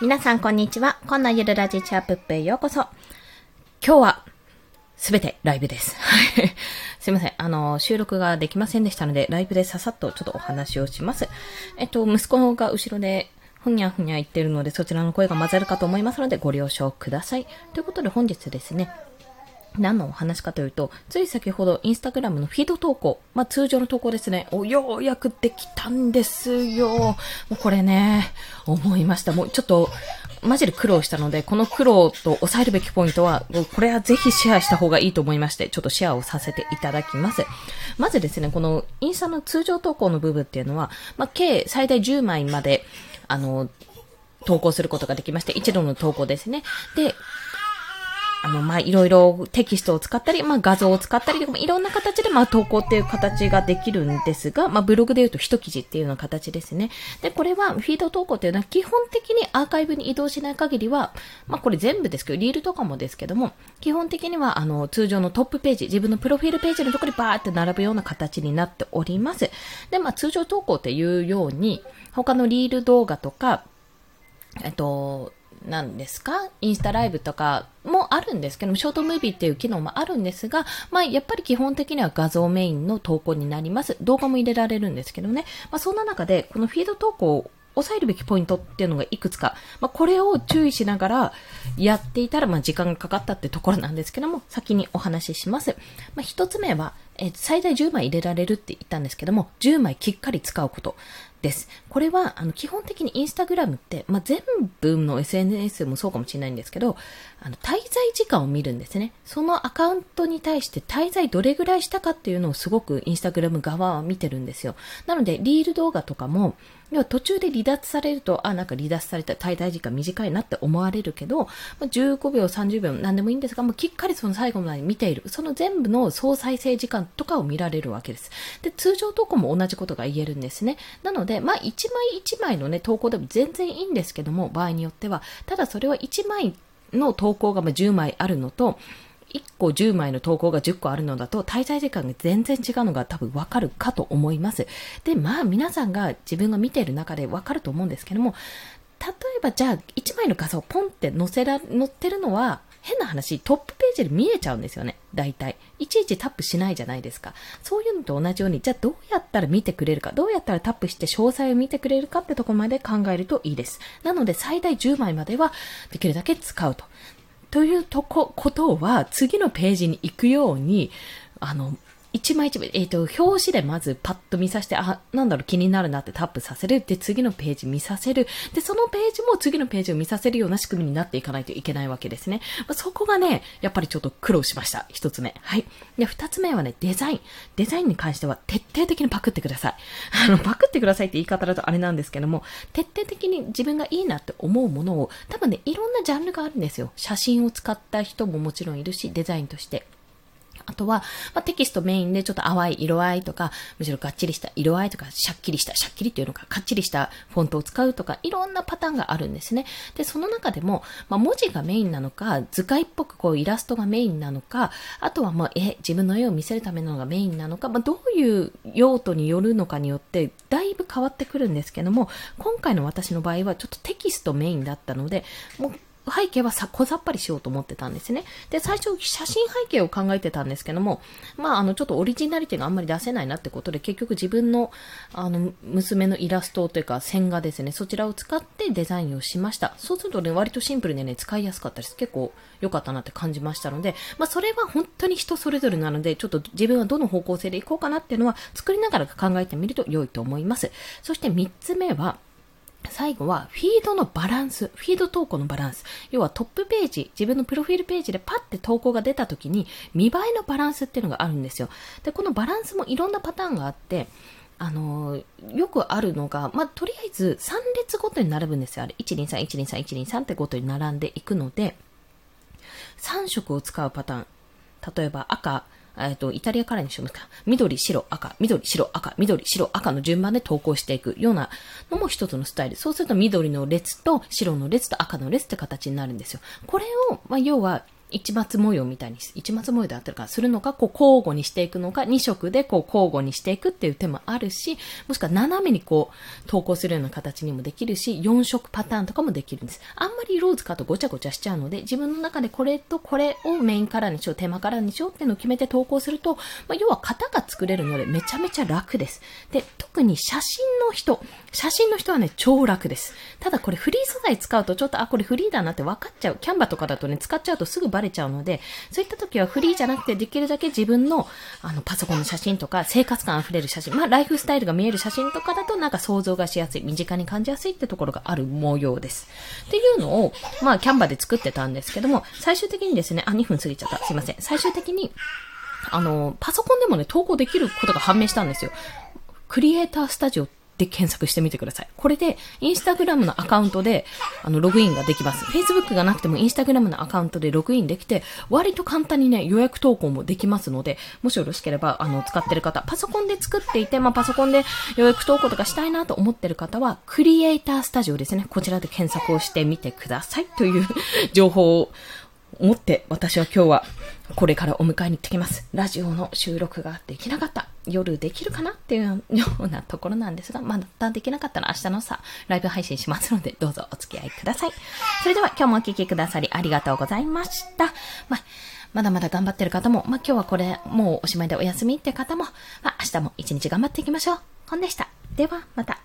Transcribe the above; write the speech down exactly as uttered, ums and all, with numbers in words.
皆さんこんにちは。こんなゆるラジチャップップへようこそ。今日はすべてライブです。すいません。あの、収録ができませんでしたので、ライブでささっとちょっとお話をします。えっと、息子が後ろでふにゃふにゃ言ってるので、そちらの声が混ざるかと思いますので、ご了承ください。ということで本日ですね、何のお話かというと、つい先ほどインスタグラムのフィード投稿、まあ通常の投稿ですね、おようやくできたんですよ。もうこれね、思いました。もうちょっとマジで苦労したので、この苦労と抑えるべきポイントは、これはぜひシェアした方がいいと思いまして、ちょっとシェアをさせていただきます。まずですね、このインスタの通常投稿の部分っていうのは、まあ計最大じゅうまいまであの投稿することができまして、一度の投稿ですね。で、あの、ま、いろいろテキストを使ったり、まあ、画像を使ったり、いろんな形で、まあ、投稿っていう形ができるんですが、まあ、ブログで言うと一記事っていうような形ですね。で、これはフィード投稿っていうのは基本的にアーカイブに移動しない限りは、まあ、これ全部ですけど、リールとかもですけども、基本的には、あの、通常のトップページ、自分のプロフィールページのところにバーって並ぶような形になっております。で、まあ、通常投稿っていうように、他のリール動画とか、えっと、なんですかインスタライブとかもあるんですけども、ショートムービーっていう機能もあるんですが、まあやっぱり基本的には画像メインの投稿になります。動画も入れられるんですけどね。まあそんな中で、このフィード投稿を抑えるべきポイントっていうのがいくつか、まあこれを注意しながらやっていたら、まあ時間がかかったってところなんですけども、先にお話しします。まあ一つ目は、えー、最大じゅうまい入れられるって言ったんですけども、じゅうまいきっかり使うこと。です。これはあの基本的にインスタグラムって、まあ、全部の エスエヌエス もそうかもしれないんですけど、あの滞在時間を見るんですね。そのアカウントに対して滞在どれぐらいしたかっていうのをすごくインスタグラム側は見てるんですよ。なのでリール動画とかも要は途中で離脱されると、あ、なんか離脱された滞在時間短いなって思われるけど、じゅうごびょうさんじゅうびょうなんでもいいんですが、もうきっかりその最後まで見ている、その全部の総再生時間とかを見られるわけです。で、通常投稿も同じことが言えるんですね。なのでまあ、いちまいいちまいの、ね、投稿でも全然いいんですけども、場合によってはただそれはいちまいの投稿がじゅうまいあるのといっこじゅうまいの投稿がじゅっこあるのだと滞在時間が全然違うのが多分わかるかと思います。で、まあ皆さんが自分が見ている中でわかると思うんですけども、例えばじゃあいちまいの画像をポンって載せら、載ってるのは変な話、トップページで見えちゃうんですよね。大体。いちいちタップしないじゃないですか。そういうのと同じように、じゃあどうやったら見てくれるか、どうやったらタップして詳細を見てくれるかってとこまで考えるといいです。なので最大じゅうまいまではできるだけ使うと。というとこ、ことは次のページに行くように、あの、一枚一枚、えっと、表紙でまずパッと見させて、あ、なんだろう、気になるなってタップさせる。で、次のページ見させる。で、そのページも次のページを見させるような仕組みになっていかないといけないわけですね。まあ、そこがね、やっぱりちょっと苦労しました。一つ目。はい。で、二つ目はね、デザイン。デザインに関しては徹底的にパクってください。あの、パクってくださいって言い方だとあれなんですけども、徹底的に自分がいいなって思うものを、多分ね、いろんなジャンルがあるんですよ。写真を使った人ももちろんいるし、デザインとして。あとは、まあ、テキストメインでちょっと淡い色合いとか、むしろがっちりした色合いとか、シャッキリした、シャッキリっていうのか、かっちりしたフォントを使うとか、いろんなパターンがあるんですね。で、その中でも、まあ、文字がメインなのか、図解っぽくこうイラストがメインなのか、あとはまあ、え、自分の絵を見せるためのがメインなのか、まあ、どういう用途によるのかによって、だいぶ変わってくるんですけども、今回の私の場合はちょっとテキストメインだったので、もう背景はさ、小ざっぱりしようと思ってたんですね。で、最初、写真背景を考えてたんですけども、まあ、あの、ちょっとオリジナリティがあんまり出せないなってことで、結局自分の、あの、娘のイラストというか、線画ですね、そちらを使ってデザインをしました。そうするとね、割とシンプルでね、使いやすかったです。結構良かったなって感じましたので、まあ、それは本当に人それぞれなので、ちょっと自分はどの方向性でいこうかなっていうのは、作りながら考えてみると良いと思います。そしてみっつめは、最後はフィードのバランス、フィード投稿のバランス、要はトップページ、自分のプロフィールページでパッて投稿が出た時に見栄えのバランスっていうのがあるんですよ。で、このバランスもいろんなパターンがあって、あのー、よくあるのが、まあ、とりあえずさん列ごとに並ぶんですよ。あれ、いちにさん、いちにさん、いちにさんってごとに並んでいくので、さん色を使うパターン。例えば赤、えっと、イタリアカラーにしますか。緑、白、赤、緑、白、赤、緑、白、赤の順番で投稿していくようなのも一つのスタイル。そうすると緑の列と白の列と赤の列って形になるんですよ。これを、まあ、要は、一抹模様みたいに、一抹模様であったりとかするのか、こう交互にしていくのか、に色でこう交互にしていくっていう手もあるし、もしくは斜めにこう投稿するような形にもできるし、よん色パターンとかもできるんです。あんまり色を使うとごちゃごちゃしちゃうので、自分の中でこれとこれをメインカラーにしよう、テーマカラーにしようっていうのを決めて投稿すると、まあ、要は型が作れるのでめちゃめちゃ楽です。で、特に写真の人、写真の人はね、超楽です。ただこれフリー素材使うとちょっと、あ、これフリーだなって分かっちゃう。キャンバとかだとね、使っちゃうとすぐバレちゃうので、そういった時はフリーじゃなくて、できるだけ自分のあのパソコンの写真とか、生活感あふれる写真、まあライフスタイルが見える写真とかだとなんか想像がしやすい、身近に感じやすいってところがある模様です。っていうのを、まあキャンバで作ってたんですけども、最終的にですね、あ、にふん過ぎちゃった。すいません。最終的に、あの、パソコンでもね、投稿できることが判明したんですよ。クリエイタースタジオで検索してみてください。これで、インスタグラムのアカウントで、あの、ログインができます。Facebook がなくても、インスタグラムのアカウントでログインできて、割と簡単にね、予約投稿もできますので、もしよろしければ、あの、使ってる方、パソコンで作っていて、まあ、パソコンで予約投稿とかしたいなと思ってる方は、クリエイタースタジオですね。こちらで検索をしてみてください。という情報を持って、私は今日は、これからお迎えに行ってきます。ラジオの収録ができなかった。夜できるかなっていうようなところなんですが、まだできなかったら明日の朝、ライブ配信しますので、どうぞお付き合いください。それでは今日もお聞きくださりありがとうございました。まあ、まだまだ頑張ってる方も、まあ、今日はこれもうおしまいでお休みって方も、まあ、明日も一日頑張っていきましょう。コンでした。ではまた。